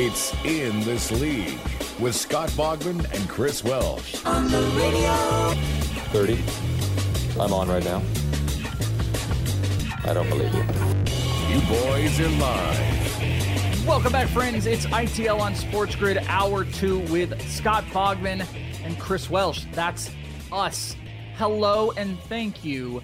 It's In This League with Scott Bogman and Chris Welsh. On the radio. 30. I'm on right now. I don't believe you. You boys are live. Welcome back, friends. It's ITL on Sports Grid, Hour 2 with Scott Bogman and Chris Welsh. That's us. Hello and thank you.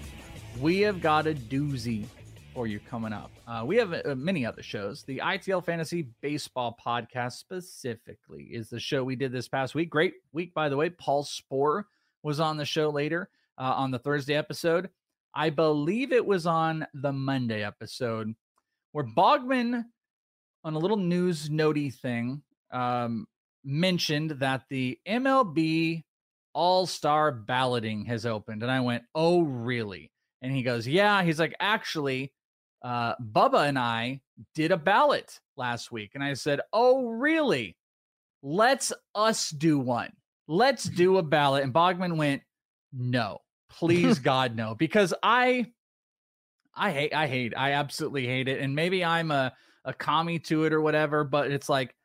We have got a doozy for you coming up. We have many other shows. The ITL Fantasy Baseball Podcast specifically is the show we did this past week. Great week, by the way. Paul Spore was on the show later on the Thursday episode. I believe it was on the Monday episode where Bogman, on a little news notey thing, mentioned that the MLB All-Star balloting has opened. And I went, oh, really? And he goes, yeah. He's like, actually, Bubba and I did a ballot last week. And I said, oh, really? Let's us do one. Let's do a ballot. And Bogman went, no, please, God, no. Because I absolutely hate it. And maybe I'm a commie to it or whatever, but it's like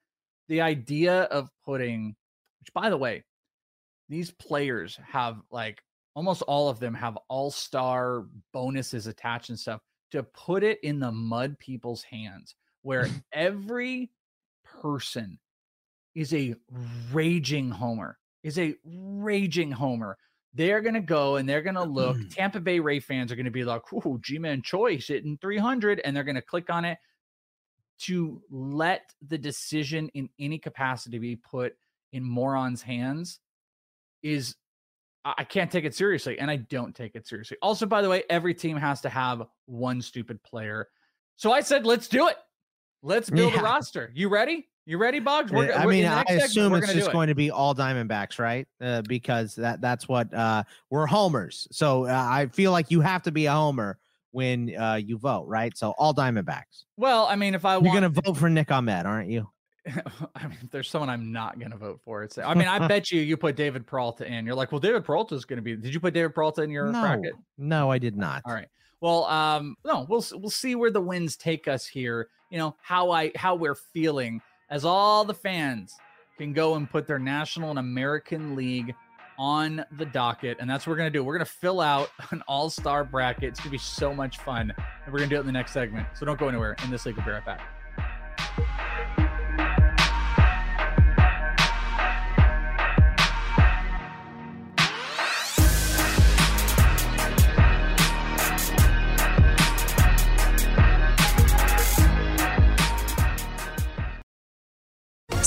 the idea of putting, which by the way, these players have like almost all of them have all-star bonuses attached and stuff. To put it in the mud people's hands where every person is a raging homer, They're going to go and they're going to look. Tampa Bay Ray fans are going to be like, ooh, G-Man Choi hitting 300. And they're going to click on it to let the decision in any capacity be put in morons' hands is I can't take it seriously, and I don't take it seriously. Also, by the way, every team has to have one stupid player. So I said, let's do it. Let's build a roster. You ready? You ready, Boggs? I assume it's just going to be all Diamondbacks, right? Because that's what we're homers. So I feel like you have to be a homer when you vote, right? So all Diamondbacks. Well, I mean, you're going to vote for Nick Ahmed, aren't you? I mean, if there's someone I'm not going to vote for, it's, I mean, I bet you put David Peralta in. You're like, well, David Peralta is going to be, did you put David Peralta in your bracket? No, I did not. All right. Well, no, we'll see where the winds take us here. You know, how we're feeling as all the fans can go and put their National and American League on the docket. And that's what we're going to do. We're going to fill out an all-star bracket. It's going to be so much fun. And we're going to do it in the next segment. So don't go anywhere. In This League, we'll be right back.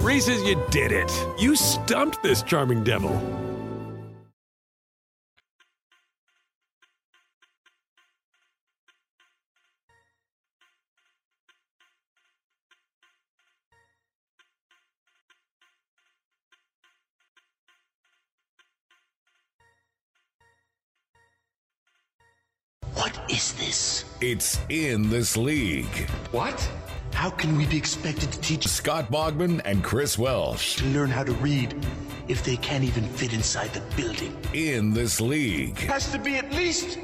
Reese's, you did it. You stumped this charming devil. What is this? It's In This League. What? How can we be expected to teach Scott Bogman and Chris Welsh to learn how to read if they can't even fit inside the building? In This League has to be at least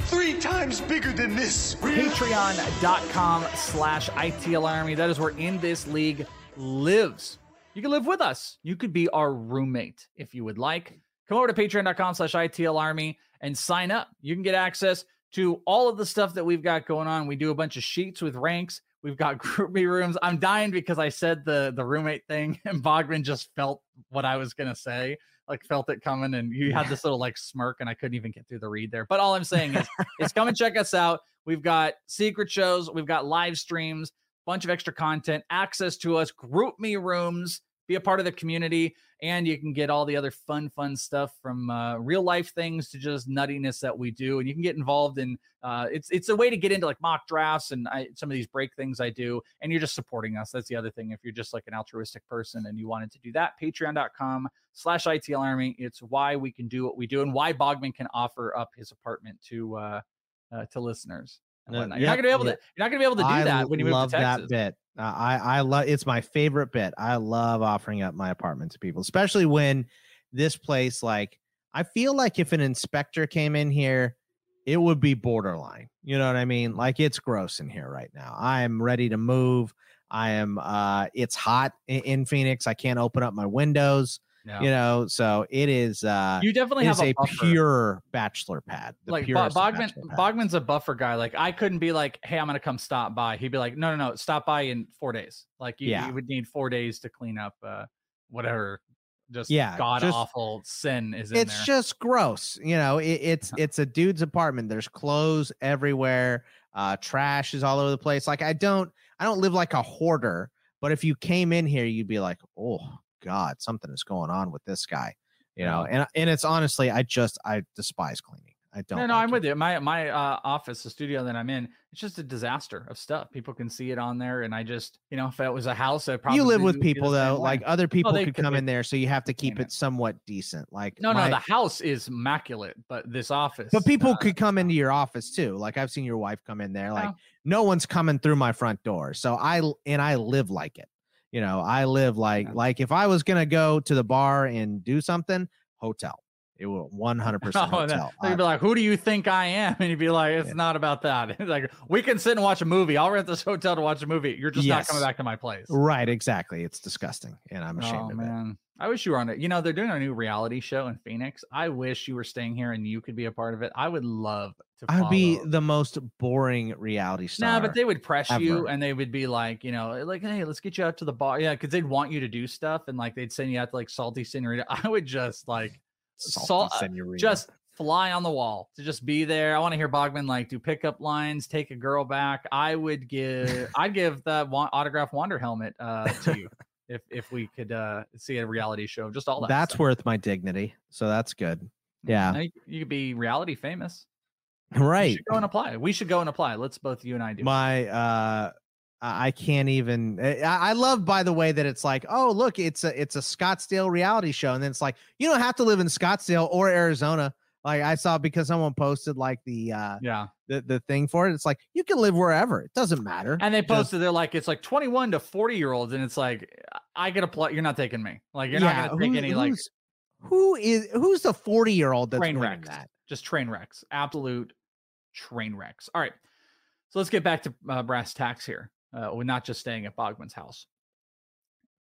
3 times bigger than this. Patreon.com/ITL Army. That is where In This League lives. You can live with us. You could be our roommate if you would like. Come over to Patreon.com/ITL Army and sign up. You can get access to all of the stuff that we've got going on. We do a bunch of sheets with ranks. We've got groupie rooms. I'm dying because I said the roommate thing and Bogman just felt what I was going to say, like felt it coming. And you had this little like smirk and I couldn't even get through the read there. But all I'm saying is, is come and check us out. We've got secret shows. We've got live streams, bunch of extra content, access to us, groupie rooms. Be a part of the community, and you can get all the other fun stuff from real life things to just nuttiness that we do. And you can get involved in it's a way to get into like mock drafts and some of these break things I do, and you're just supporting us. That's the other thing. If you're just like an altruistic person and you wanted to do that, Patreon.com/ITL Army. It's why we can do what we do and why Bogman can offer up his apartment to listeners. You're not gonna be able to do that when you move to Texas. That bit. I love, it's my favorite bit. I love offering up my apartment to people, especially when this place, like, I feel like if an inspector came in here, it would be borderline. You know what I mean? Like, it's gross in here right now. I am ready to move. I am, it's hot in Phoenix. I can't open up my windows. No. You know, so it is. You definitely have a pure bachelor pad. Like Bogman's a buffer guy. Like I couldn't be like, hey, I'm gonna come stop by. He'd be like, no, stop by in 4 days. Like you would need 4 days to clean up whatever. Just god awful sin is in there. It's just gross. You know, it's a dude's apartment. There's clothes everywhere. Trash is all over the place. Like I don't live like a hoarder. But if you came in here, you'd be like, oh God, something is going on with this guy, you know. And it's honestly, I despise cleaning. I don't. No, like I'm with you. My office, the studio that I'm in, it's just a disaster of stuff. People can see it on there, and I just, you know, if it was a house, I probably. You live with people though, like other people could come in there, so you have to keep it somewhat decent. Like no, the house is immaculate, but this office. But people could come into your office too. Like I've seen your wife come in there. Like no one's coming through my front door, so I live like it. You know, I live like if I was going to go to the bar and do something, hotel. It will 100% hotel. They'd be like, who do you think I am? And you'd be like, it's not about that. It's like, we can sit and watch a movie. I'll rent this hotel to watch a movie. You're just not coming back to my place. Right, exactly. It's disgusting. And I'm ashamed of it. I wish you were on it. You know, they're doing a new reality show in Phoenix. I wish you were staying here and you could be a part of it. I would love to follow. I'd be the most boring reality star. Nah, but they would press you and they would be like, you know, like, hey, let's get you out to the bar. Yeah, because they'd want you to do stuff and like they'd send you out to like Salty Senorita. I would just like just fly on the wall to just be there. I want to hear Bogman like do pickup lines, take a girl back. I'd give the autographed Wander helmet to you. If we could see a reality show, just all that. That's stuff. Worth my dignity. So that's good. Yeah. You could be reality famous. Right. You should go and apply. We should go and apply. Let's both you and I do. I can't even, I love, by the way, that it's like, oh, look, it's a Scottsdale reality show. And then it's like, you don't have to live in Scottsdale or Arizona. Like I saw, because someone posted like the thing for it. It's like, you can live wherever. It doesn't matter. And they posted, they're like, it's like 21 to 40 year olds. And it's like, I get a plot. You're not taking me. Like, you're not going to take any, like, who's the 40-year-old that's train wrecks. That? Just train wrecks. Absolute train wrecks. All right. So let's get back to brass tacks here. We're not just staying at Bogman's house.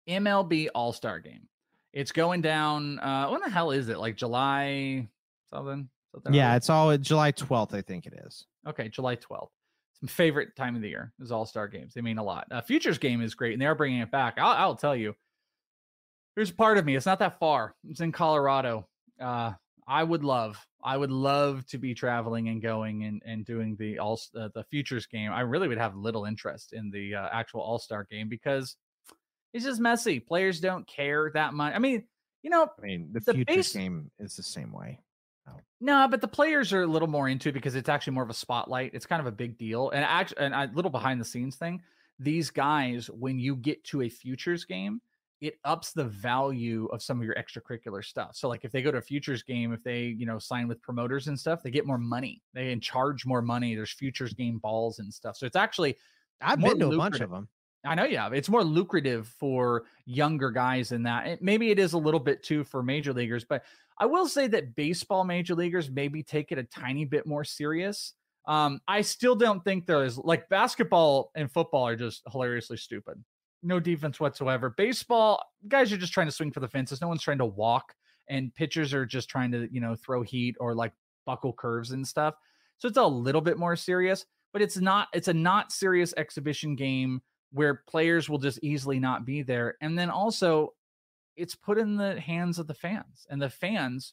MLB All-Star game. It's going down. When the hell is it? Like July something. Yeah, it's all July 12th, I think it is. Okay, July 12th. It's my favorite time of the year is All-Star games. They mean a lot. Futures game is great, and they are bringing it back. I'll tell you, there's a part of me. It's not that far. It's in Colorado. I would love to be traveling and going and doing the futures game. I really would have little interest in the actual All-Star game because it's just messy. Players don't care that much. I mean, you know. I mean, the futures game is the same way. No, but the players are a little more into it because it's actually more of a spotlight. It's kind of a big deal. And actually, and a little behind the scenes thing, these guys, when you get to a futures game, it ups the value of some of your extracurricular stuff. So like if they go to a futures game, if they, you know, sign with promoters and stuff, they get more money. They can charge more money. There's futures game balls and stuff. So it's actually, I've been to a bunch of them. I know you have. It's more lucrative for younger guys than that. It, maybe it is a little bit too for major leaguers, but I will say that baseball major leaguers maybe take it a tiny bit more serious. I still don't think there is, like, basketball and football are just hilariously stupid. No defense whatsoever. Baseball, guys are just trying to swing for the fences. No one's trying to walk, and pitchers are just trying to, you know, throw heat or like buckle curves and stuff. So it's a little bit more serious, but it's not, it's a not serious exhibition game where players will just easily not be there. And then also it's put in the hands of the fans, and the fans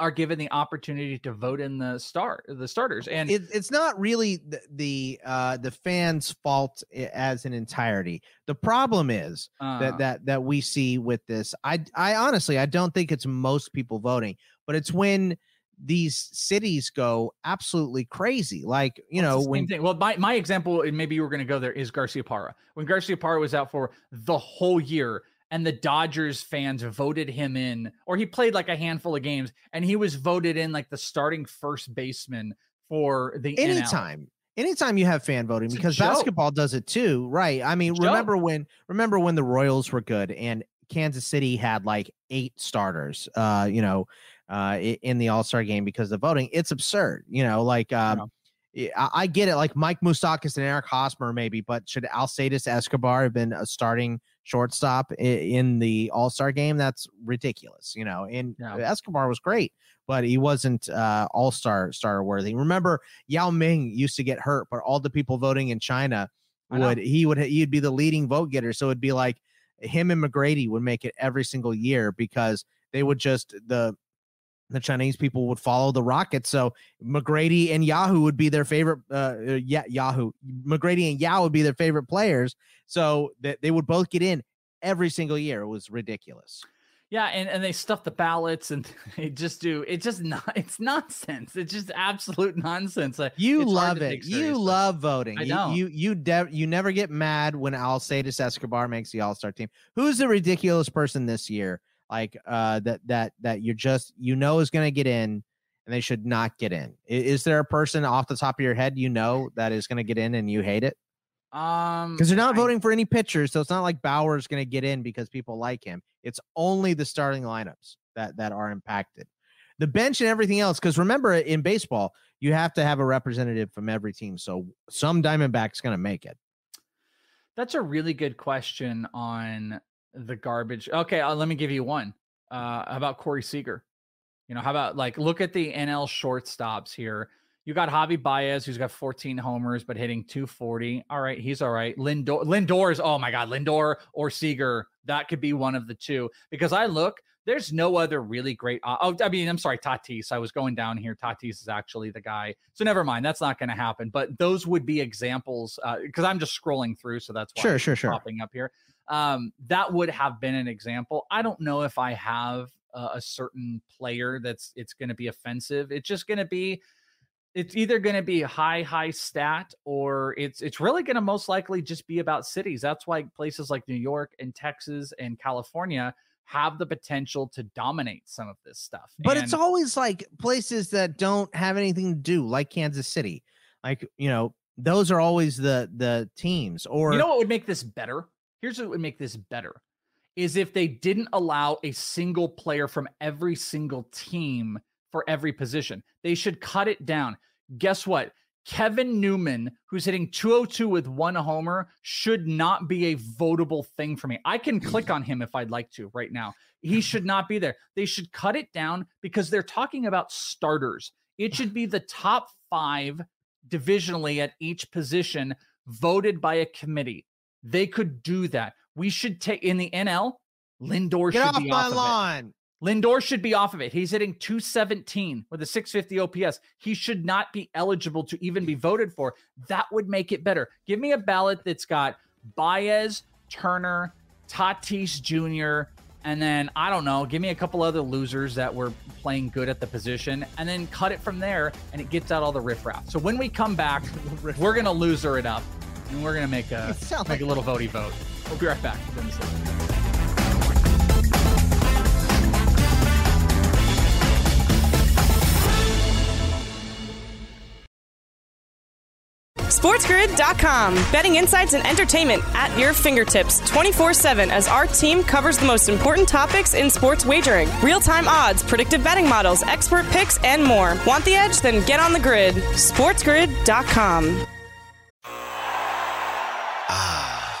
are given the opportunity to vote in the starters. And it's not really the fans' fault as an entirety. The problem is that we see with this. I honestly, I don't think it's most people voting, but it's when these cities go absolutely crazy. Like, you know, when thing. Well, my example, and maybe you were going to go there, is Garciaparra. When Garciaparra was out for the whole year, and the Dodgers fans voted him in, or he played like a handful of games, and he was voted in like the starting first baseman for the anytime you have fan voting, because basketball does it too, right? I mean, remember when the Royals were good and Kansas City had like 8 starters, in the All-Star game because of the voting? It's absurd, you know. Like, I get it, like Mike Moustakas and Eric Hosmer, maybe, but should Alcides Escobar have been a starting shortstop in the All-Star game? That's ridiculous, you know. And Escobar was great, but he wasn't all-star worthy. Remember, Yao Ming used to get hurt, but all the people voting in China he'd be the leading vote getter. So it'd be like him and McGrady would make it every single year, because they would just the Chinese people would follow the Rockets. So McGrady and Yahoo would be their favorite. McGrady and Yao would be their favorite players. So they would both get in every single year. It was ridiculous. Yeah. And they stuff the ballots, and they just do. It's just not, it's nonsense. It's just absolute nonsense. You love it. You love voting. I know. You never get mad when Alcides Escobar makes the All-Star team. Who's the ridiculous person this year? Like that you're just, you know, is going to get in, and they should not get in. Is there a person off the top of your head, you know, that is going to get in and you hate it? Because they're not voting for any pitchers, so it's not like Bauer's going to get in because people like him. It's only the starting lineups that are impacted. The bench and everything else, because remember, in baseball, you have to have a representative from every team. So some Diamondback's going to make it. That's a really good question on the garbage. Okay, let me give you one. How about Corey Seager? You know, how about, like, look at the NL shortstops here. You got Javi Baez, who's got 14 homers, but hitting 240. All right, he's all right. Lindor is, oh my God, Lindor or Seager. That could be one of the two. Because I look, there's no other really great. I'm sorry, Tatis. I was going down here. Tatis is actually the guy. So never mind. That's not going to happen. But those would be examples, because I'm just scrolling through. So that's why I'm popping up here. That would have been an example. I don't know if I have a certain player it's going to be offensive. It's just going to be, it's either going to be high stat, or it's really going to most likely just be about cities. That's why places like New York and Texas and California have the potential to dominate some of this stuff. But it's always like places that don't have anything to do, like Kansas City. Like, you know, those are always the teams. Or, you know what would make this better? Here's what would make this better, is if they didn't allow a single player from every single team for every position. They should cut it down. Guess what? Kevin Newman, who's hitting 202 with 1 homer, should not be a votable thing for me. I can click on him if I'd like to right now. He should not be there. They should cut it down, because they're talking about starters. It should be the top 5 divisionally at each position, voted by a committee. They could do that. We should take, in the NL, Lindor should be off of it. Lindor should be off of it. He's hitting 217 with a 650 OPS. He should not be eligible to even be voted for. That would make it better. Give me a ballot that's got Baez, Turner, Tatis Jr., and then, I don't know, give me a couple other losers that were playing good at the position, and then cut it from there, and it gets out all the riffraff. So when we come back, we're going to loser it up. And we're going to make a little votey vote. We'll be right back. SportsGrid.com. Betting insights and entertainment at your fingertips 24/7 as our team covers the most important topics in sports wagering. Real-time odds, predictive betting models, expert picks, and more. Want the edge? Then get on the grid. SportsGrid.com. Ah,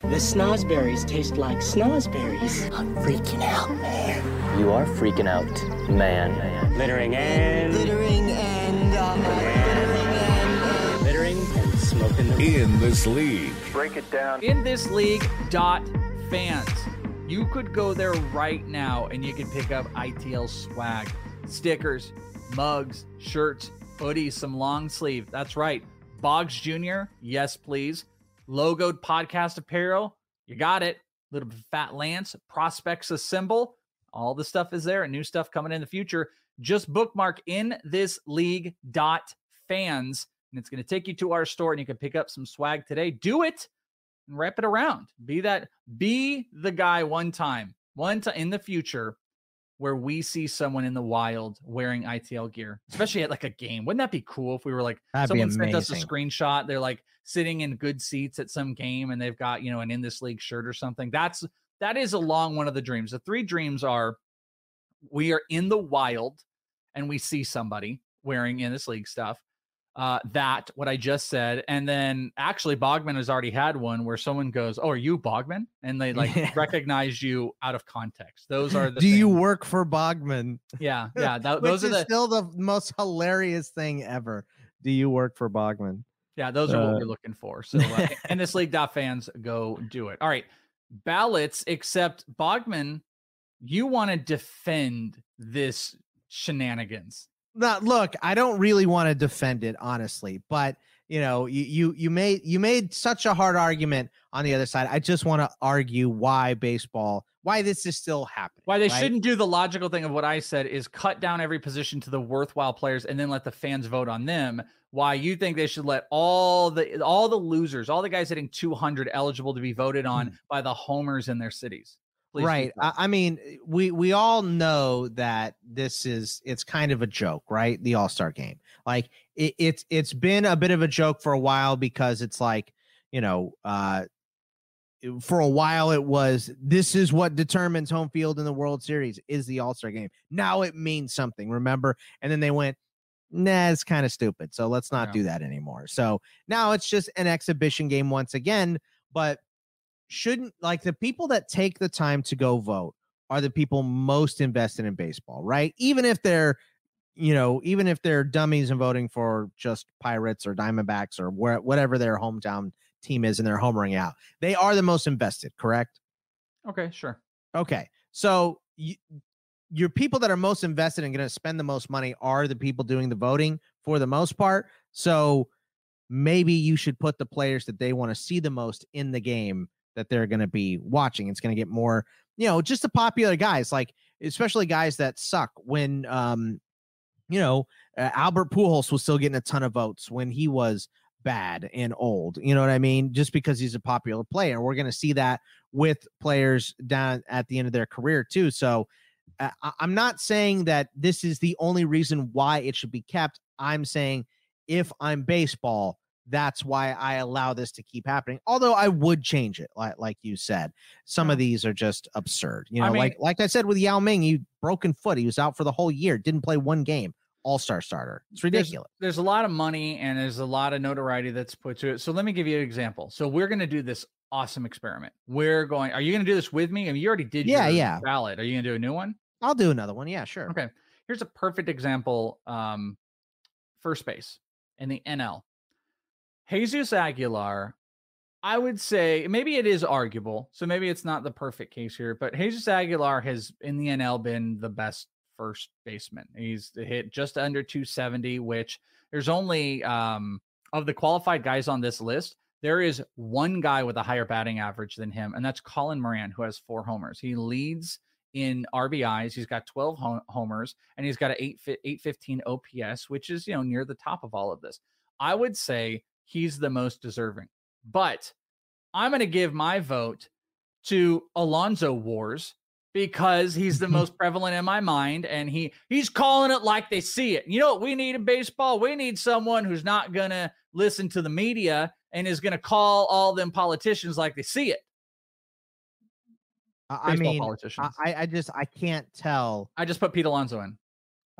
The snozberries taste like snozberries. I'm freaking out, man. You are freaking out, man. Littering and smoking the... In this league. Break it down. In this league.fans. You could go there right now and you can pick up ITL swag. Stickers, mugs, shirts, hoodies, some long sleeve. That's right. Boggs Jr., yes please. Logoed podcast apparel, you got it. Little fat Lance, prospects, a symbol. All the stuff is there and new stuff coming in the future. Just bookmark inthisleague.fans and it's going to take you to our store and you can pick up some swag today. Do it and wrap it around. Be the guy one time in the future where we see someone in the wild wearing ITL gear, especially at like a game. Wouldn't that be cool if we were like, that'd someone sent us a screenshot. They're like sitting in good seats at some game and they've got, an In This League shirt or something. That is a long one of the dreams. The three dreams are we are in the wild and we see somebody wearing In This League stuff. That what I just said. And then actually Bogman has already had one where someone goes, "Oh, are you Bogman?" And they recognize you out of context. Those are the Do things. You work for Bogman? Yeah. Yeah. Those are still the most hilarious thing ever. Do you work for Bogman? Yeah. Those are what we're looking for. So in this league.fans, go do it. All right. Ballots, except Bogman, you want to defend this shenanigans. Now, look, I don't really want to defend it, honestly, but you made such a hard argument on the other side. I just want to argue why this is still happening. Why they shouldn't do the logical thing of what I said is cut down every position to the worthwhile players and then let the fans vote on them. Why you think they should let all the losers, all the guys hitting 200 eligible to be voted on by the homers in their cities. Please right. I mean, we all know that it's kind of a joke, right? The All-Star game. Like it's been a bit of a joke for a while because it's like, for a while it was, this is what determines home field in the World Series is the All-Star game. Now it means something, remember? And then they went, nah, it's kind of stupid. So let's not do that anymore. So now it's just an exhibition game once again, but shouldn't the people that take the time to go vote are the people most invested in baseball, right? Even if they're, even if they're dummies and voting for just Pirates or Diamondbacks or whatever their hometown team is and they're homering out, they are the most invested, correct? Okay, sure. Okay. So your people that are most invested and going to spend the most money are the people doing the voting for the most part. So maybe you should put the players that they want to see the most in the game that they're going to be watching. It's going to get more, just the popular guys, especially guys that suck when, Albert Pujols was still getting a ton of votes when he was bad and old, you know what I mean? Just because he's a popular player, we're going to see that with players down at the end of their career too. So I'm not saying that this is the only reason why it should be kept. I'm saying if I'm baseball, that's why I allow this to keep happening. Although I would change it, like you said. Some of these are just absurd. You know, I mean, like I said with Yao Ming, he broken foot. He was out for the whole year, didn't play one game. All-star starter. It's ridiculous. There's a lot of money and there's a lot of notoriety that's put to it. So let me give you an example. So we're going to do this awesome experiment. Are you going to do this with me? I mean, you already did your ballot. Are you going to do a new one? I'll do another one. Yeah, sure. Okay. Here's a perfect example. First base in the NL. Jesus Aguilar, I would say, maybe it is arguable, so maybe it's not the perfect case here, but Jesus Aguilar has, in the NL, been the best first baseman. He's hit just under 270, which there's only, of the qualified guys on this list, there is one guy with a higher batting average than him, and that's Colin Moran, who has 4 homers. He leads in RBIs. He's got 12 homers, and he's got an 815 OPS, which is, you know, near the top of all of this. I would say he's the most deserving, but I'm going to give my vote to Alonzo Wars because he's the most prevalent in my mind, and he's calling it like they see it. You know what we need in baseball? We need someone who's not going to listen to the media and is going to call all them politicians like they see it. I can't tell. I just put Pete Alonso in.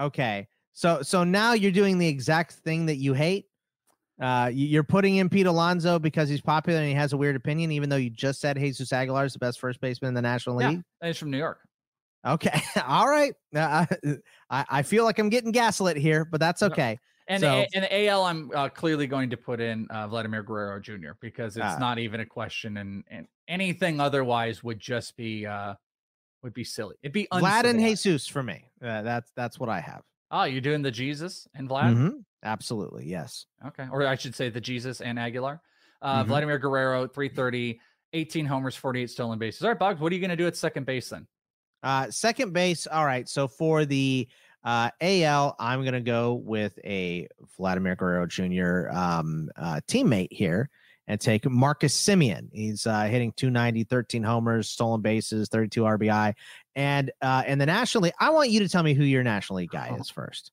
Okay. So now you're doing the exact thing that you hate. You're putting in Pete Alonso because he's popular and he has a weird opinion, even though you just said Jesus Aguilar is the best first baseman in the National League. Yeah, he's from New York. Okay. All right. I feel like I'm getting gaslit here, but that's okay. And in the AL, I'm clearly going to put in Vladimir Guerrero Jr. because it's not even a question, and anything otherwise would just be silly. It'd be Vlad and Jesus for me. That's what I have. Oh, you're doing the Jesus and Vlad? Mm-hmm. Absolutely, yes. Okay, or I should say the Jesus and Aguilar. Vladimir Guerrero, 330, 18 homers, 48 stolen bases. All right, Boggs, what are you going to do at second base then? Second base, all right, so for the AL, I'm going to go with a Vladimir Guerrero Jr. Teammate here and take Marcus Semien. He's hitting 290, 13 homers, stolen bases, 32 RBI. And the National League, I want you to tell me who your National League guy is first.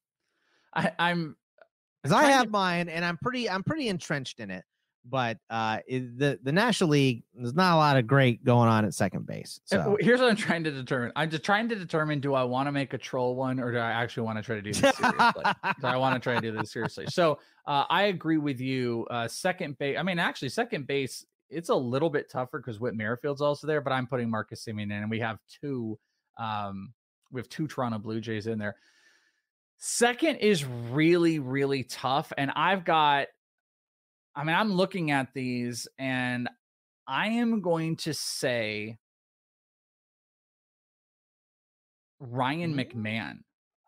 Because I have mine, and I'm pretty entrenched in it. But the National League, there's not a lot of great going on at second base. So here's what I'm trying to determine. I'm just trying to determine: do I want to make a troll one, or do I actually want to try to do this seriously? So I agree with you. Second base. I mean, actually, second base. It's a little bit tougher because Whit Merrifield's also there. But I'm putting Marcus Semien in, and we have two Toronto Blue Jays in there. Second is really, really tough. And I'm looking at these and I am going to say Ryan McMahon.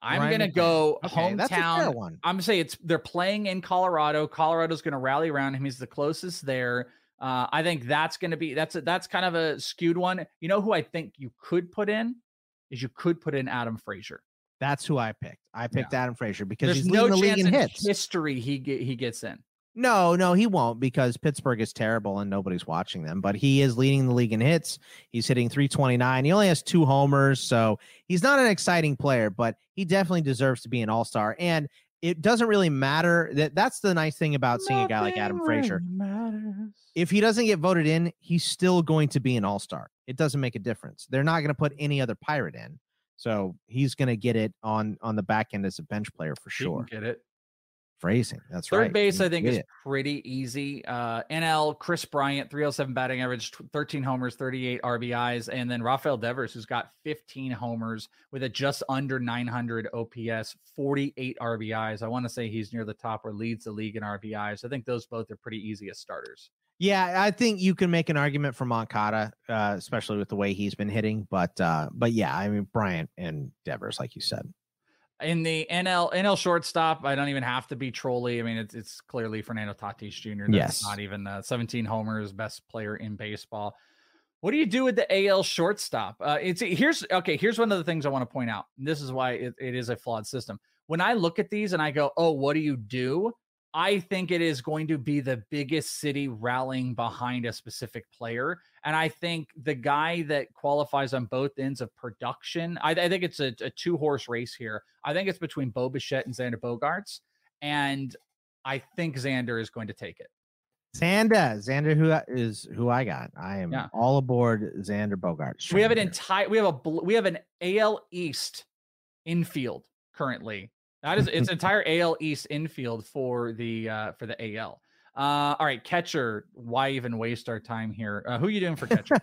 I'm going to go hometown. That's a fair one. I'm going to say they're playing in Colorado. Colorado's going to rally around him. He's the closest there. I think that's going to be, that's kind of a skewed one. You know who I think you could put in is Adam Frazier. That's who I picked. Adam Frazier because there's he's no leading the league in hits. History he gets in. No, he won't because Pittsburgh is terrible and nobody's watching them. But he is leading the league in hits. He's hitting 329. He only has 2 homers, so he's not an exciting player, but he definitely deserves to be an all-star. And it doesn't really matter. That's the nice thing about seeing a guy like Adam Frazier. Matters. If he doesn't get voted in, he's still going to be an all-star. It doesn't make a difference. They're not going to put any other pirate in. So he's going to get it on the back end as a bench player for sure. He can get it. Phrasing. That's right. Third base, I think, is pretty easy. NL, Chris Bryant, 307 batting average, 13 homers, 38 RBIs. And then Rafael Devers, who's got 15 homers with a just under 900 OPS, 48 RBIs. I want to say he's near the top or leads the league in RBIs. I think those both are pretty easy as starters. Yeah, I think you can make an argument for Moncada, especially with the way he's been hitting. But yeah, I mean, Bryant and Devers, like you said. In the NL shortstop, I don't even have to be trolly. I mean, it's clearly Fernando Tatis Jr. That's not even 17 homers, best player in baseball. What do you do with the AL shortstop? Here's one of the things I want to point out. This is why it is a flawed system. When I look at these and I go, oh, what do you do? I think it is going to be the biggest city rallying behind a specific player. And I think the guy that qualifies on both ends of production, I think it's a 2-horse race here. I think it's between Bo Bichette and Xander Bogaerts. And I think Xander is going to take it. Xander, who I got. I am all aboard Xander Bogaerts. We have an entire, we have an AL East infield currently. That is, it's entire AL East infield for the AL. All right, catcher. Why even waste our time here? Who are you doing for catcher?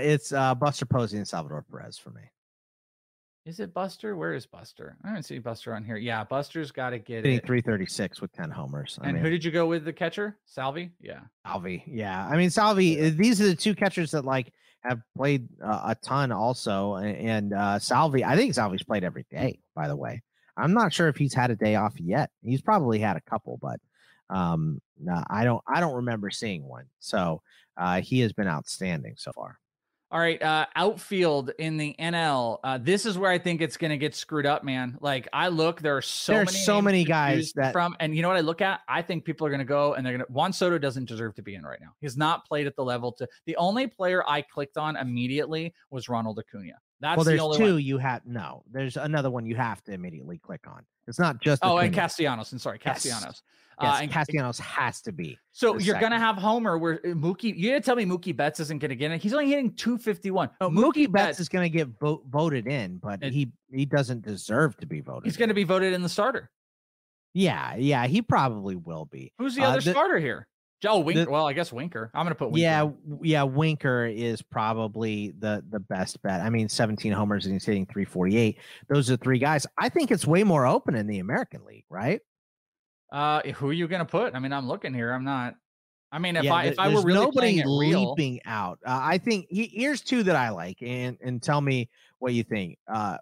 It's Buster Posey and Salvador Perez for me. Is it Buster? Where is Buster? I don't see Buster on here. Yeah, Buster's got to get it. 336 with 10 homers. And who did you go with, the catcher? Salvi? Yeah. Salvi. Yeah. I mean, Salvi, these are the two catchers that, like, have played a ton also. And Salvi, I think Salvi's played every day, by the way. I'm not sure if he's had a day off yet. He's probably had a couple, but I don't remember seeing one. So he has been outstanding so far. All right, outfield in the NL. This is where I think it's going to get screwed up, man. Like, I look, there are so many guys that and you know what I look at? I think people are going to go and they're going to, Juan Soto doesn't deserve to be in right now. He's not played at the level to, the only player I clicked on immediately was Ronald Acuna. That's well, there's the only two one. You have, no, there's another one you have to immediately click on. It's not just, oh, Acuna. And Castellanos, and sorry, Castellanos. Yes. Yes, and Castellanos has to be. So you're going to have Homer where Mookie, you're going to tell me Mookie Betts isn't going to get in. He's only hitting 251. No, Mookie Betts is going to get voted in, but he doesn't deserve to be voted. He's going to be voted in the starter. Yeah, he probably will be. Who's the other starter here? Oh, Winker. Well, I guess Winker. I'm going to put Winker. Yeah, Winker is probably the best bet. I mean, 17 homers and he's hitting 348. Those are three guys. I think it's way more open in the American League, right? Who are you going to put? I mean, I'm looking here. I'm not. I mean, if I were really playing it real. Leaping out. I think here's two that I like, and tell me what you think.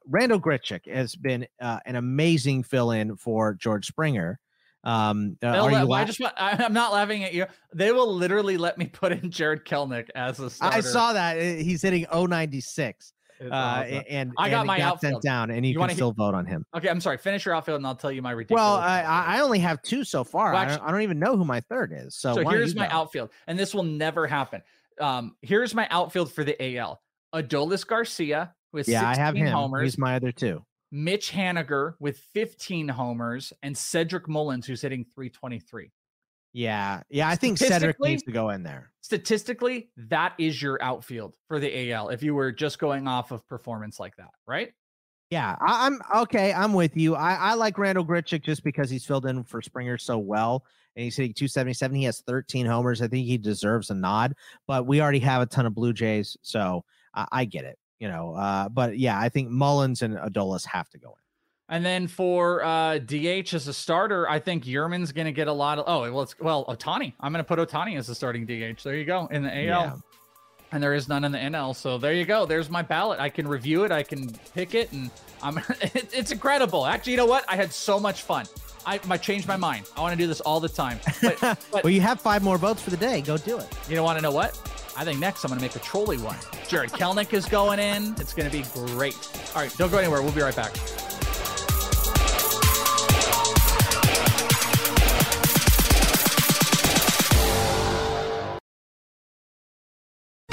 Randal Grichuk has been an amazing fill-in for George Springer. I'm not laughing at you. They will literally let me put in Jarred Kelenic as a starter. I saw that. He's hitting 096. And I got my outfield sent down, and you can still vote on him. Okay, I'm sorry. Finish your outfield, and I'll tell you my ridiculous. Well, I only have two so far. Well, actually, I don't even know who my third is. So here's my outfield, and this will never happen. Here's my outfield for the AL: Adolis Garcia with 16 I have him. Homers. He's my other two. Mitch Haniger with 15 homers, and Cedric Mullins, who's hitting 323. Yeah, I think Cedric needs to go in there. Statistically, that is your outfield for the AL if you were just going off of performance like that, right? Yeah, I'm okay. I'm with you. I like Randal Grichuk just because he's filled in for Springer so well, and he's hitting 277. He has 13 homers. I think he deserves a nod, but we already have a ton of Blue Jays, so I get it, you know. But yeah, I think Mullins and Adolis have to go in. And then for DH as a starter, I think Yerman's going to get a lot of... Oh, well, Ohtani. I'm going to put Ohtani as the starting DH. There you go, in the AL. Yeah. And there is none in the NL. So there you go. There's my ballot. I can review it. I can pick it. And it's incredible. Actually, you know what? I had so much fun. I changed my mind. I want to do this all the time. But well, you have 5 more votes for the day. Go do it. You don't want to know what? I think next I'm going to make a trolley one. Jarred Kelenic is going in. It's going to be great. All right, don't go anywhere. We'll be right back.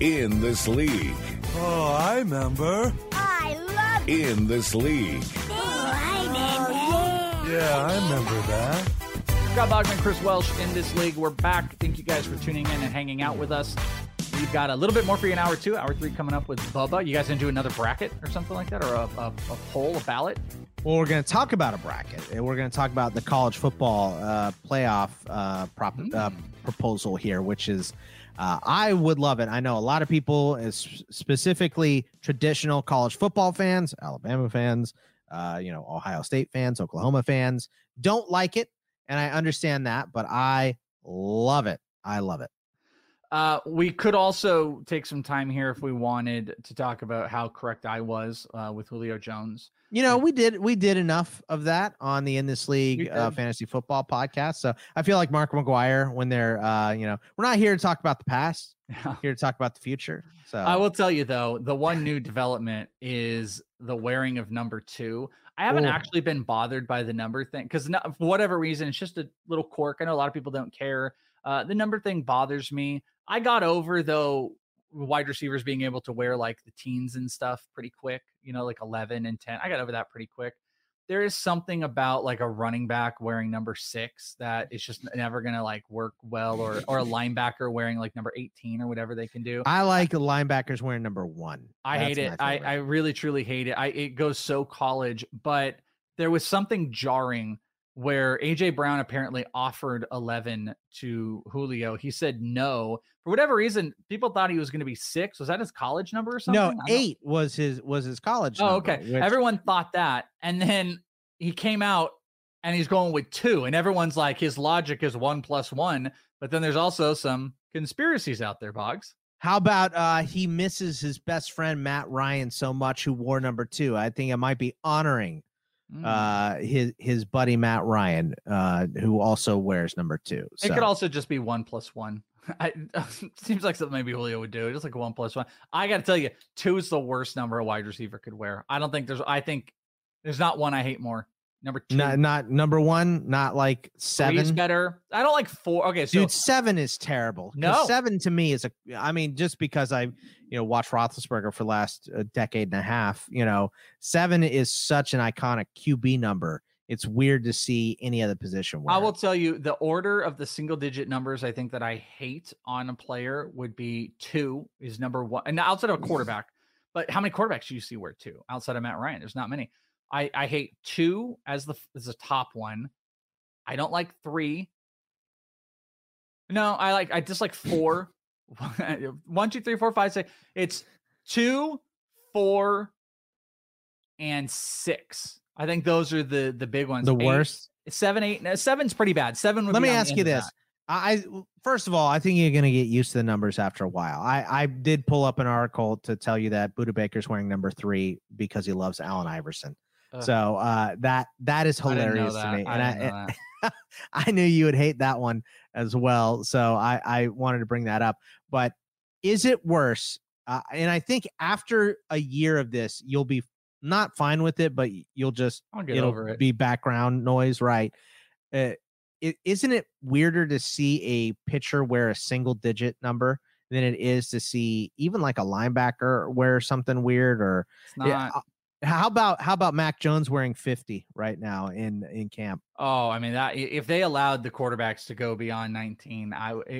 In This League. Oh, I remember. I love it. In This League. Oh, I remember. Yeah, I remember that. Scott Bogman, Chris Welsh, In This League. We're back. Thank you guys for tuning in and hanging out with us. We've got a little bit more for you in hour two. Hour three coming up with Bubba. You guys going to do another bracket or something like that? Or a poll, a ballot? Well, we're going to talk about a bracket, and we're going to talk about the college football playoff proposal here, which is I would love it. I know a lot of people, specifically traditional college football fans, Alabama fans, Ohio State fans, Oklahoma fans, don't like it, and I understand that, but I love it. I love it. We could also take some time here if we wanted to talk about how correct I was with Julio Jones. You know, we did enough of that on the In This League Fantasy Football Podcast. So I feel like Mark McGuire when they're, we're not here to talk about the past. We're here to talk about the future. So I will tell you, though, the one new development is the wearing of number 2. I haven't actually been bothered by the number thing because for whatever reason, it's just a little quirk. I know a lot of people don't care. The number thing bothers me. I got over, though, wide receivers being able to wear like the teens and stuff pretty quick, like 11 and 10. I got over that pretty quick. There is something about like a running back wearing number 6 that is just never going to like work well, or a linebacker wearing like number 18 or whatever they can do. I like linebackers wearing number 1. That's hate it. I really, truly hate it. It goes so college, but there was something jarring where AJ Brown apparently offered 11 to Julio. He said no. For whatever reason, people thought he was going to be 6. Was that his college number or something? No, 8 was his college number. Oh, okay. Which... everyone thought that. And then he came out and he's going with 2. And everyone's like, his logic is 1 + 1. But then there's also some conspiracies out there, Boggs. How about he misses his best friend, Matt Ryan, so much, who wore number 2. I think it might be honoring his buddy Matt Ryan, who also wears number 2. So. It could also just be 1 + 1. It seems like something maybe Julio would do. Just like 1 + 1. I got to tell you, 2 is the worst number a wide receiver could wear. I think there's not one I hate more. Number 2, not number 1, not like 7 better. I don't like 4. Okay. So dude, 7 is terrible. No, 7 to me is just because I, watched Roethlisberger for the last decade and a half, 7 is such an iconic QB number. It's weird to see any other position wear. I will tell you the order of the single digit numbers. I think that I hate on a player would be 2 is number 1 and outside of a quarterback, but how many quarterbacks do you see wear 2 outside of Matt Ryan? There's not many. I hate 2 as the top one. I don't like 3. No, I dislike 4. 1, 2, 3, 4, 5, 6. It's 2, 4, and 6. I think those are the big ones. The worst. 7, 8. No, 7's pretty bad. 7 would be on the end of that. Let me ask you this. First of all, I think you're going to get used to the numbers after a while. I did pull up an article to tell you that Budda Baker's wearing number 3 because he loves Allen Iverson. So that is hilarious to me. And I knew you would hate that one as well. So I wanted to bring that up. But is it worse? And I think after a year of this, you'll be not fine with it, but you'll just it'll over it. Be background noise, right? Isn't it weirder to see a pitcher wear a single digit number than it is to see even like a linebacker wear something weird? Or it's not. Yeah, How about Mac Jones wearing 50 right now in camp? Oh, I mean that if they allowed the quarterbacks to go beyond 19, I think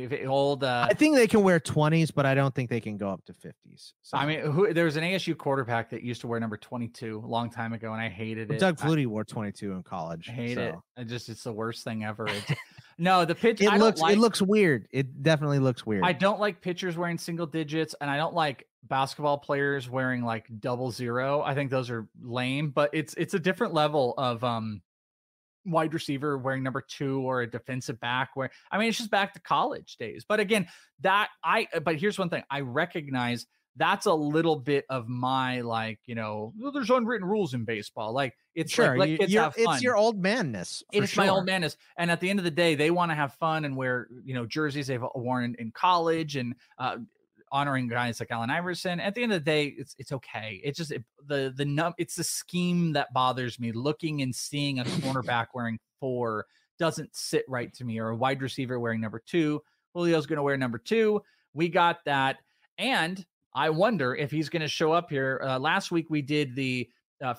they can wear 20s, but I don't think they can go up to 50s. So. I mean, there was an ASU quarterback that used to wear number 22 a long time ago, and I hated it. Doug Flutie wore 22 in college. I hate it. It's the worst thing ever. No, the pitch. It looks weird. It definitely looks weird. I don't like pitchers wearing single digits, and I don't like basketball players wearing like 00. I think those are lame, but it's a different level of wide receiver wearing number 2 or a defensive back where it's just back to college days. But again, but here's one thing I recognize. That's a little bit of my there's unwritten rules in baseball. Like it's sure like kids have fun. It's your old manness. It's my old manness. And at the end of the day, they want to have fun and wear, jerseys they've worn in college and honoring guys like Allen Iverson. At the end of the day, it's okay. It's just it's the scheme that bothers me. Looking and seeing a cornerback wearing 4 doesn't sit right to me, or a wide receiver wearing number 2. Julio's going to wear number 2. We got that. And I wonder if he's going to show up here. Last week, we did the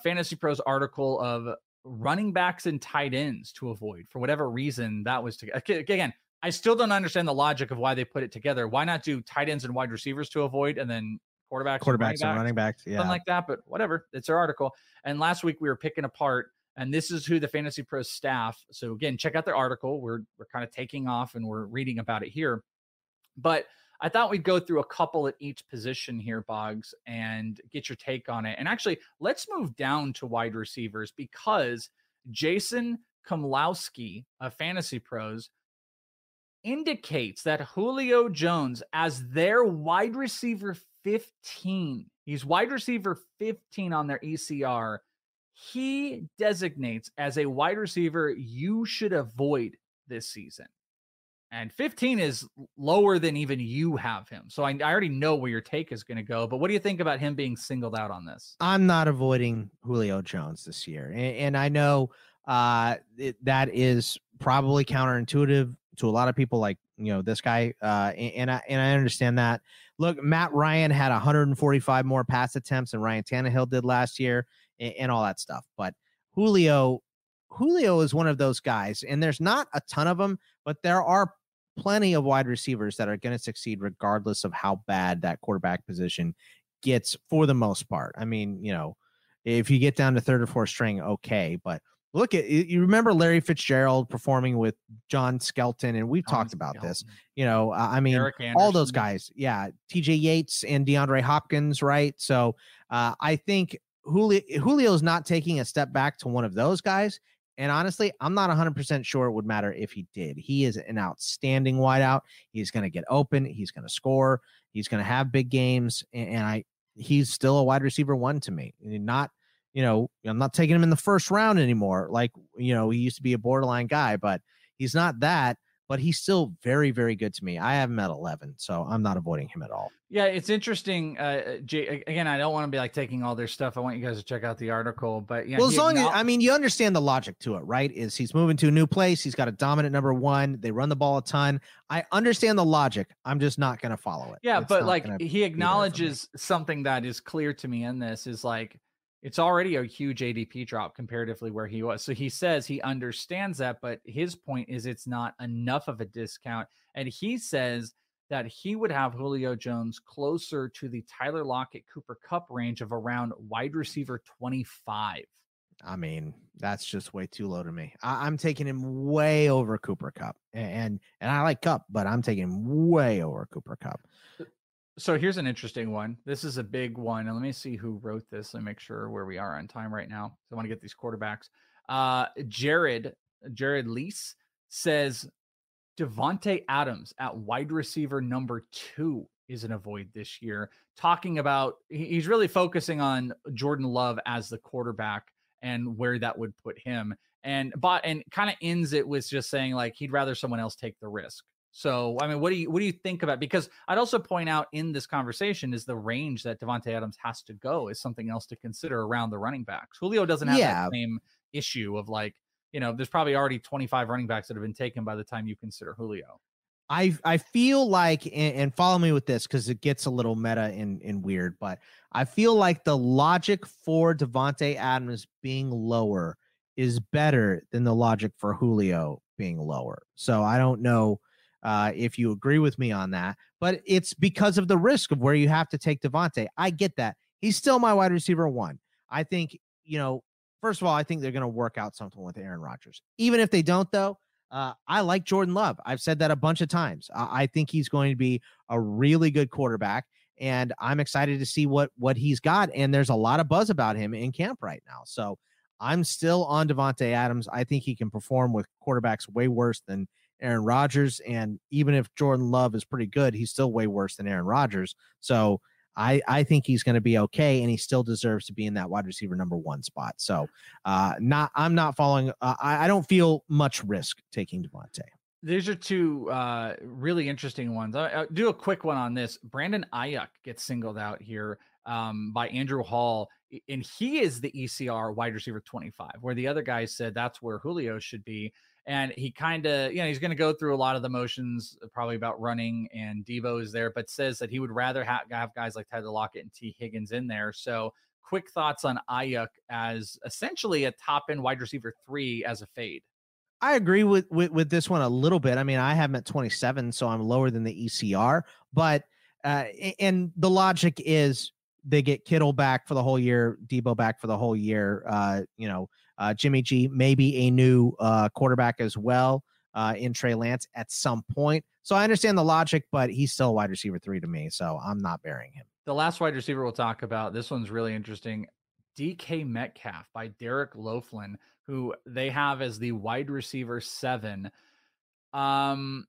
Fantasy Pros article of running backs and tight ends to avoid. For whatever reason, that was to, again, I still don't understand the logic of why they put it together. Why not do tight ends and wide receivers to avoid, and then quarterbacks and running backs, yeah, something like that. But whatever, it's our article. And last week we were picking apart, and this is who the Fantasy Pros staff. So again, check out their article. We're kind of taking off and we're reading about it here. But I thought we'd go through a couple at each position here, Boggs, and get your take on it. And actually, let's move down to wide receivers, because Jason Komlowski of Fantasy Pros indicates that Julio Jones as their wide receiver 15. He's wide receiver 15 on their ECR. He designates as a wide receiver you should avoid this season. And 15 is lower than even you have him. So I already know where your take is going to go. But what do you think about him being singled out on this? I'm not avoiding Julio Jones this year. And I know that is probably counterintuitive to a lot of people, like, you know, this guy. And I understand that. Look, Matt Ryan had 145 more pass attempts than Ryan Tannehill did last year, and all that stuff. But Julio is one of those guys, and there's not a ton of them, but there are plenty of wide receivers that are going to succeed regardless of how bad that quarterback position gets for the most part. I mean, you know, if you get down to third or fourth string, okay. But look at, you remember Larry Fitzgerald performing with John Skelton, and we've talked about this, you know, I mean, all those guys. Yeah. TJ Yates and DeAndre Hopkins. Right. So I think Julio's not taking a step back to one of those guys. And honestly, I'm not 100% sure it would matter if he did. He is an outstanding wideout. He's going to get open. He's going to score. He's going to have big games. He's still a wide receiver one to me. Not, you know, I'm not taking him in the first round anymore. Like, you know, he used to be a borderline guy, but he's not that. But he's still very, very good to me. I have him at 11, so I'm not avoiding him at all. Yeah, it's interesting. Jay, again, I don't want to be like taking all their stuff. I want you guys to check out the article. But yeah, well, as long as, I mean, you understand the logic to it, right? Is he's moving to a new place. He's got a dominant number one. They run the ball a ton. I understand the logic. I'm just not going to follow it. Yeah, it's but like he acknowledges something that is clear to me in this is like, it's already a huge ADP drop comparatively where he was. So he says he understands that, but his point is it's not enough of a discount. And he says that he would have Julio Jones closer to the Tyler Lockett Cooper Kupp range of around wide receiver 25. I mean, that's just way too low to me. I'm taking him way over Cooper Kupp, and I like Kupp, but I'm taking him way over Cooper Kupp. So here's an interesting one. This is a big one. And let me see who wrote this. Let me make sure where we are on time right now. So I want to get these quarterbacks. Jared Lease says Devontae Adams at wide receiver number 2 is an avoid this year. Talking about, he's really focusing on Jordan Love as the quarterback and where that would put him. And kind of ends it with just saying like he'd rather someone else take the risk. So, I mean, what do you think about? Because I'd also point out in this conversation is the range that Devontae Adams has to go is something else to consider around the running backs. Julio doesn't have that same issue of like, you know, there's probably already 25 running backs that have been taken by the time you consider Julio. I feel like, and follow me with this because it gets a little meta and weird, but I feel like the logic for Devontae Adams being lower is better than the logic for Julio being lower. So I don't know if you agree with me on that, but it's because of the risk of where you have to take Devontae. I get that. He's still my wide receiver one. I think, you know, first of all, I think they're going to work out something with Aaron Rodgers. Even if they don't, though, I like Jordan Love. I've said that a bunch of times. I think he's going to be a really good quarterback, and I'm excited to see what he's got. And there's a lot of buzz about him in camp right now. So I'm still on Devontae Adams. I think he can perform with quarterbacks way worse than Aaron Rodgers, and even if Jordan Love is pretty good, he's still way worse than Aaron Rodgers. So I think he's going to be okay, and he still deserves to be in that wide receiver number one spot. So I'm not following. I don't feel much risk taking Devontae. These are two really interesting ones. I'll do a quick one on this. Brandon Ayuk gets singled out here by Andrew Hall, and he is the ECR wide receiver 25, where the other guy said that's where Julio should be. And he kind of, he's going to go through a lot of the motions probably about running, and Devo is there, but says that he would rather have guys like Tyler Lockett and T. Higgins in there. So quick thoughts on Ayuk as essentially a top end wide receiver 3 as a fade. I agree with this one a little bit. I mean, I have him at 27, so I'm lower than the ECR, but and the logic is they get Kittle back for the whole year, Debo back for the whole year. Jimmy G, maybe a new quarterback as well in Trey Lance at some point. So I understand the logic, but he's still a wide receiver 3 to me, so I'm not burying him. The last wide receiver we'll talk about, this one's really interesting, DK Metcalf by Derek Loeflin, who they have as the wide receiver 7. As I'm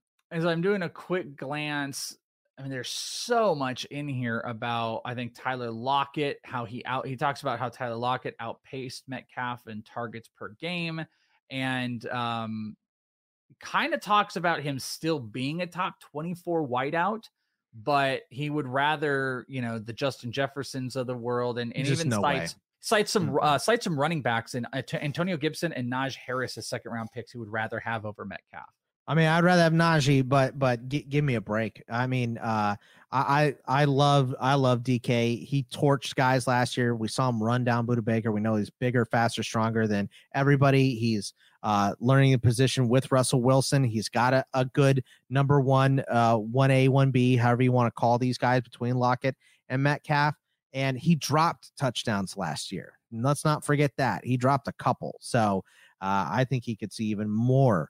doing a quick glance, I mean, there's so much in here about, I think, Tyler Lockett, how he talks about how Tyler Lockett outpaced Metcalf in targets per game, and kind of talks about him still being a top 24 wideout, but he would rather, the Justin Jeffersons of the world, and even cites some running backs in Antonio Gibson and Najee Harris as second round picks he would rather have over Metcalf. I mean, I'd rather have Najee, but give me a break. I mean, I love DK. He torched guys last year. We saw him run down Budda Baker. We know he's bigger, faster, stronger than everybody. He's learning the position with Russell Wilson. He's got a good number one, 1A, 1B, however you want to call these guys between Lockett and Metcalf. And he dropped touchdowns last year. And let's not forget that. He dropped a couple. So I think he could see even more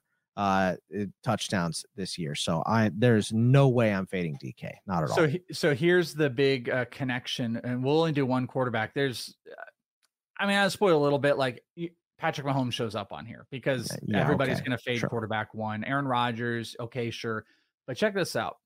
touchdowns this year. So there's no way I'm fading DK, not at all. So here's the big connection, and we'll only do one quarterback. There's, I'll spoil a little bit, like Patrick Mahomes shows up on here because everybody's going to fade quarterback 1. Aaron Rodgers, okay, sure. But check this out.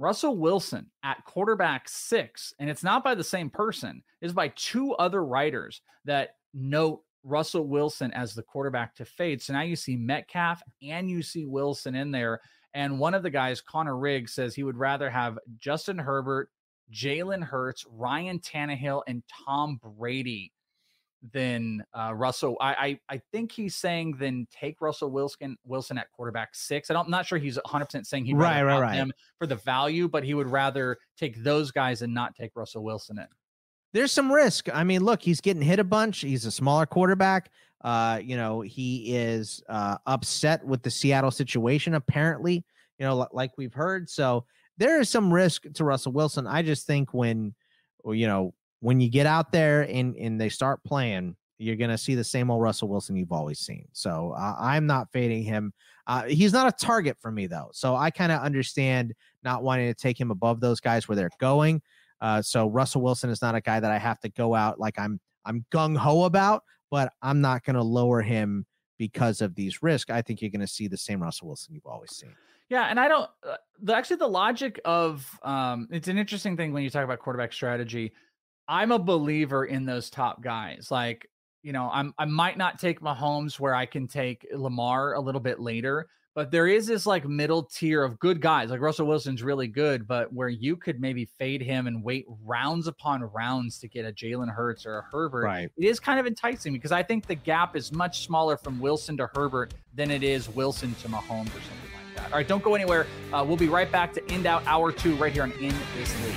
Russell Wilson at quarterback 6, and it's not by the same person, it's by 2 other writers that note Russell Wilson as the quarterback to fade. So now you see Metcalf and you see Wilson in there. And one of the guys, Connor Riggs, says he would rather have Justin Herbert, Jalen Hurts, Ryan Tannehill, and Tom Brady than Russell. I think he's saying then take Russell Wilson at quarterback 6. I'm not sure he's 100% saying he'd rather have him for the value, but he would rather take those guys and not take Russell Wilson in. There's some risk. I mean, look, he's getting hit a bunch. He's a smaller quarterback. He is upset with the Seattle situation, apparently, like we've heard. So there is some risk to Russell Wilson. I just think when you get out there and they start playing, you're going to see the same old Russell Wilson you've always seen. So I'm not fading him. He's not a target for me, though. So I kind of understand not wanting to take him above those guys where they're going. So Russell Wilson is not a guy that I have to go out like I'm gung-ho about, but I'm not going to lower him because of these risks. I think you're going to see the same Russell Wilson you've always seen. Yeah, and I don't the logic of it's an interesting thing when you talk about quarterback strategy. I'm a believer in those top guys. Like, I might not take Mahomes where I can take Lamar a little bit later. But there is this like middle tier of good guys, like Russell Wilson's really good, but where you could maybe fade him and wait rounds upon rounds to get a Jalen Hurts or a Herbert. Right. It is kind of enticing because I think the gap is much smaller from Wilson to Herbert than it is Wilson to Mahomes or something like that. All right, don't go anywhere. We'll be right back to end out hour 2 right here on In This League.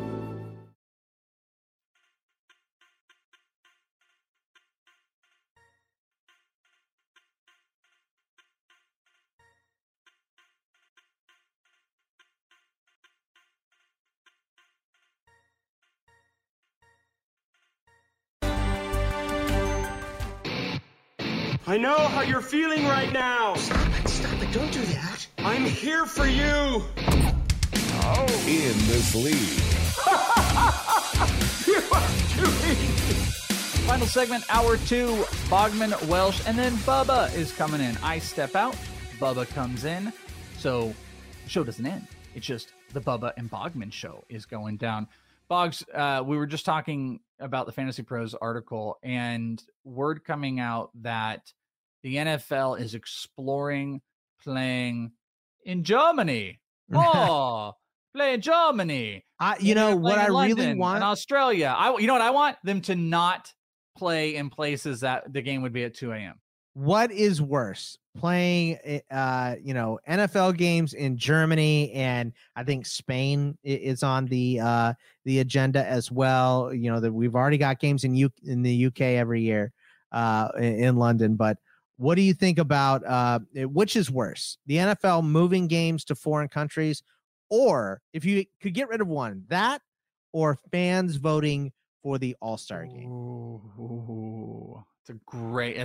I know how you're feeling right now. Stop it, don't do that. I'm here for you. Oh. In this league. You are doing it. Final segment, hour two, Bogman, Welsh, and then Bubba is coming in. I step out, Bubba comes in, so the show doesn't end. It's just the Bubba and Bogman show is going down. Boggs, we were just talking about the Fantasy Pros article, and word coming out that the NFL is exploring playing in Germany. Oh, play in Germany. You know what I really want? In Australia. You know what I want? Them to not play in places that the game would be at 2 a.m. What is worse? Playing, NFL games in Germany, and I think Spain is on the agenda as well. You know, that we've already got games in the UK every year in London, but what do you think about which is worse, the NFL moving games to foreign countries, or if you could get rid of one, that or fans voting for the All-Star game? Ooh, it's a great.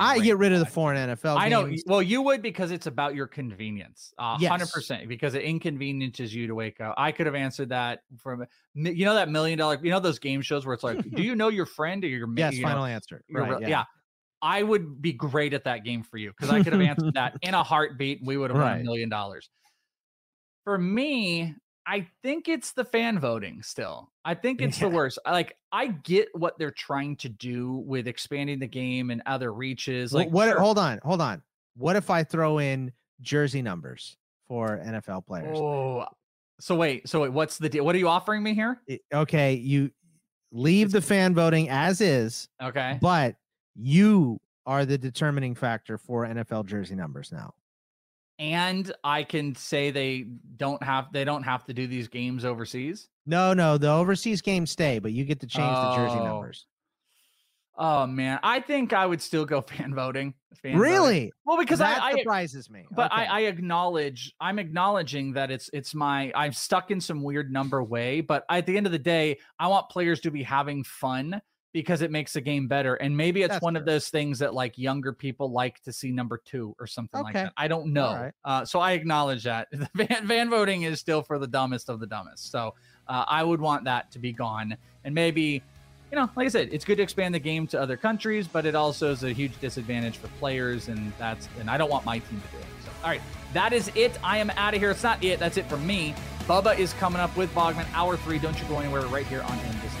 I get rid of the foreign NFL games. I know. Well, you would, because it's about your convenience. 100%, because it inconveniences you to wake up. I could have answered that from, you know, that $1 million, you know, those game shows where it's like, do you know your friend or your mate? Yes, final answer. Right, yeah. I would be great at that game for you, because I could have answered that in a heartbeat. We would have won $1 million. For me, I think it's the fan voting still. I think it's the worst. Like, I get what they're trying to do with expanding the game and other reaches. Like, Hold on. What if I throw in jersey numbers for NFL players? Oh, so wait, what's the deal? What are you offering me here? Okay. You leave the fan voting as is. Okay. But you are the determining factor for NFL jersey numbers now. And I can say they don't have to do these games overseas. No, the overseas games stay, but you get to change the jersey numbers. Oh man, I think I would still go fan voting. Really? Well, because that surprises me. But okay. I acknowledge, I'm acknowledging that I'm stuck in some weird number way. But at the end of the day, I want players to be having fun, because it makes the game better. And maybe it's of those things that like younger people like to see number 2 or something like that. I don't know. Right. So I acknowledge that the fan voting is still for the dumbest of the dumbest. So I would want that to be gone. And maybe, you know, like I said, it's good to expand the game to other countries, but it also is a huge disadvantage for players. And I don't want my team to do it. So, all right, that is it. I am out of here. It's not it. That's it for me. Bubba is coming up with Bogman, hour 3. Don't you go anywhere. We're right here on In This League.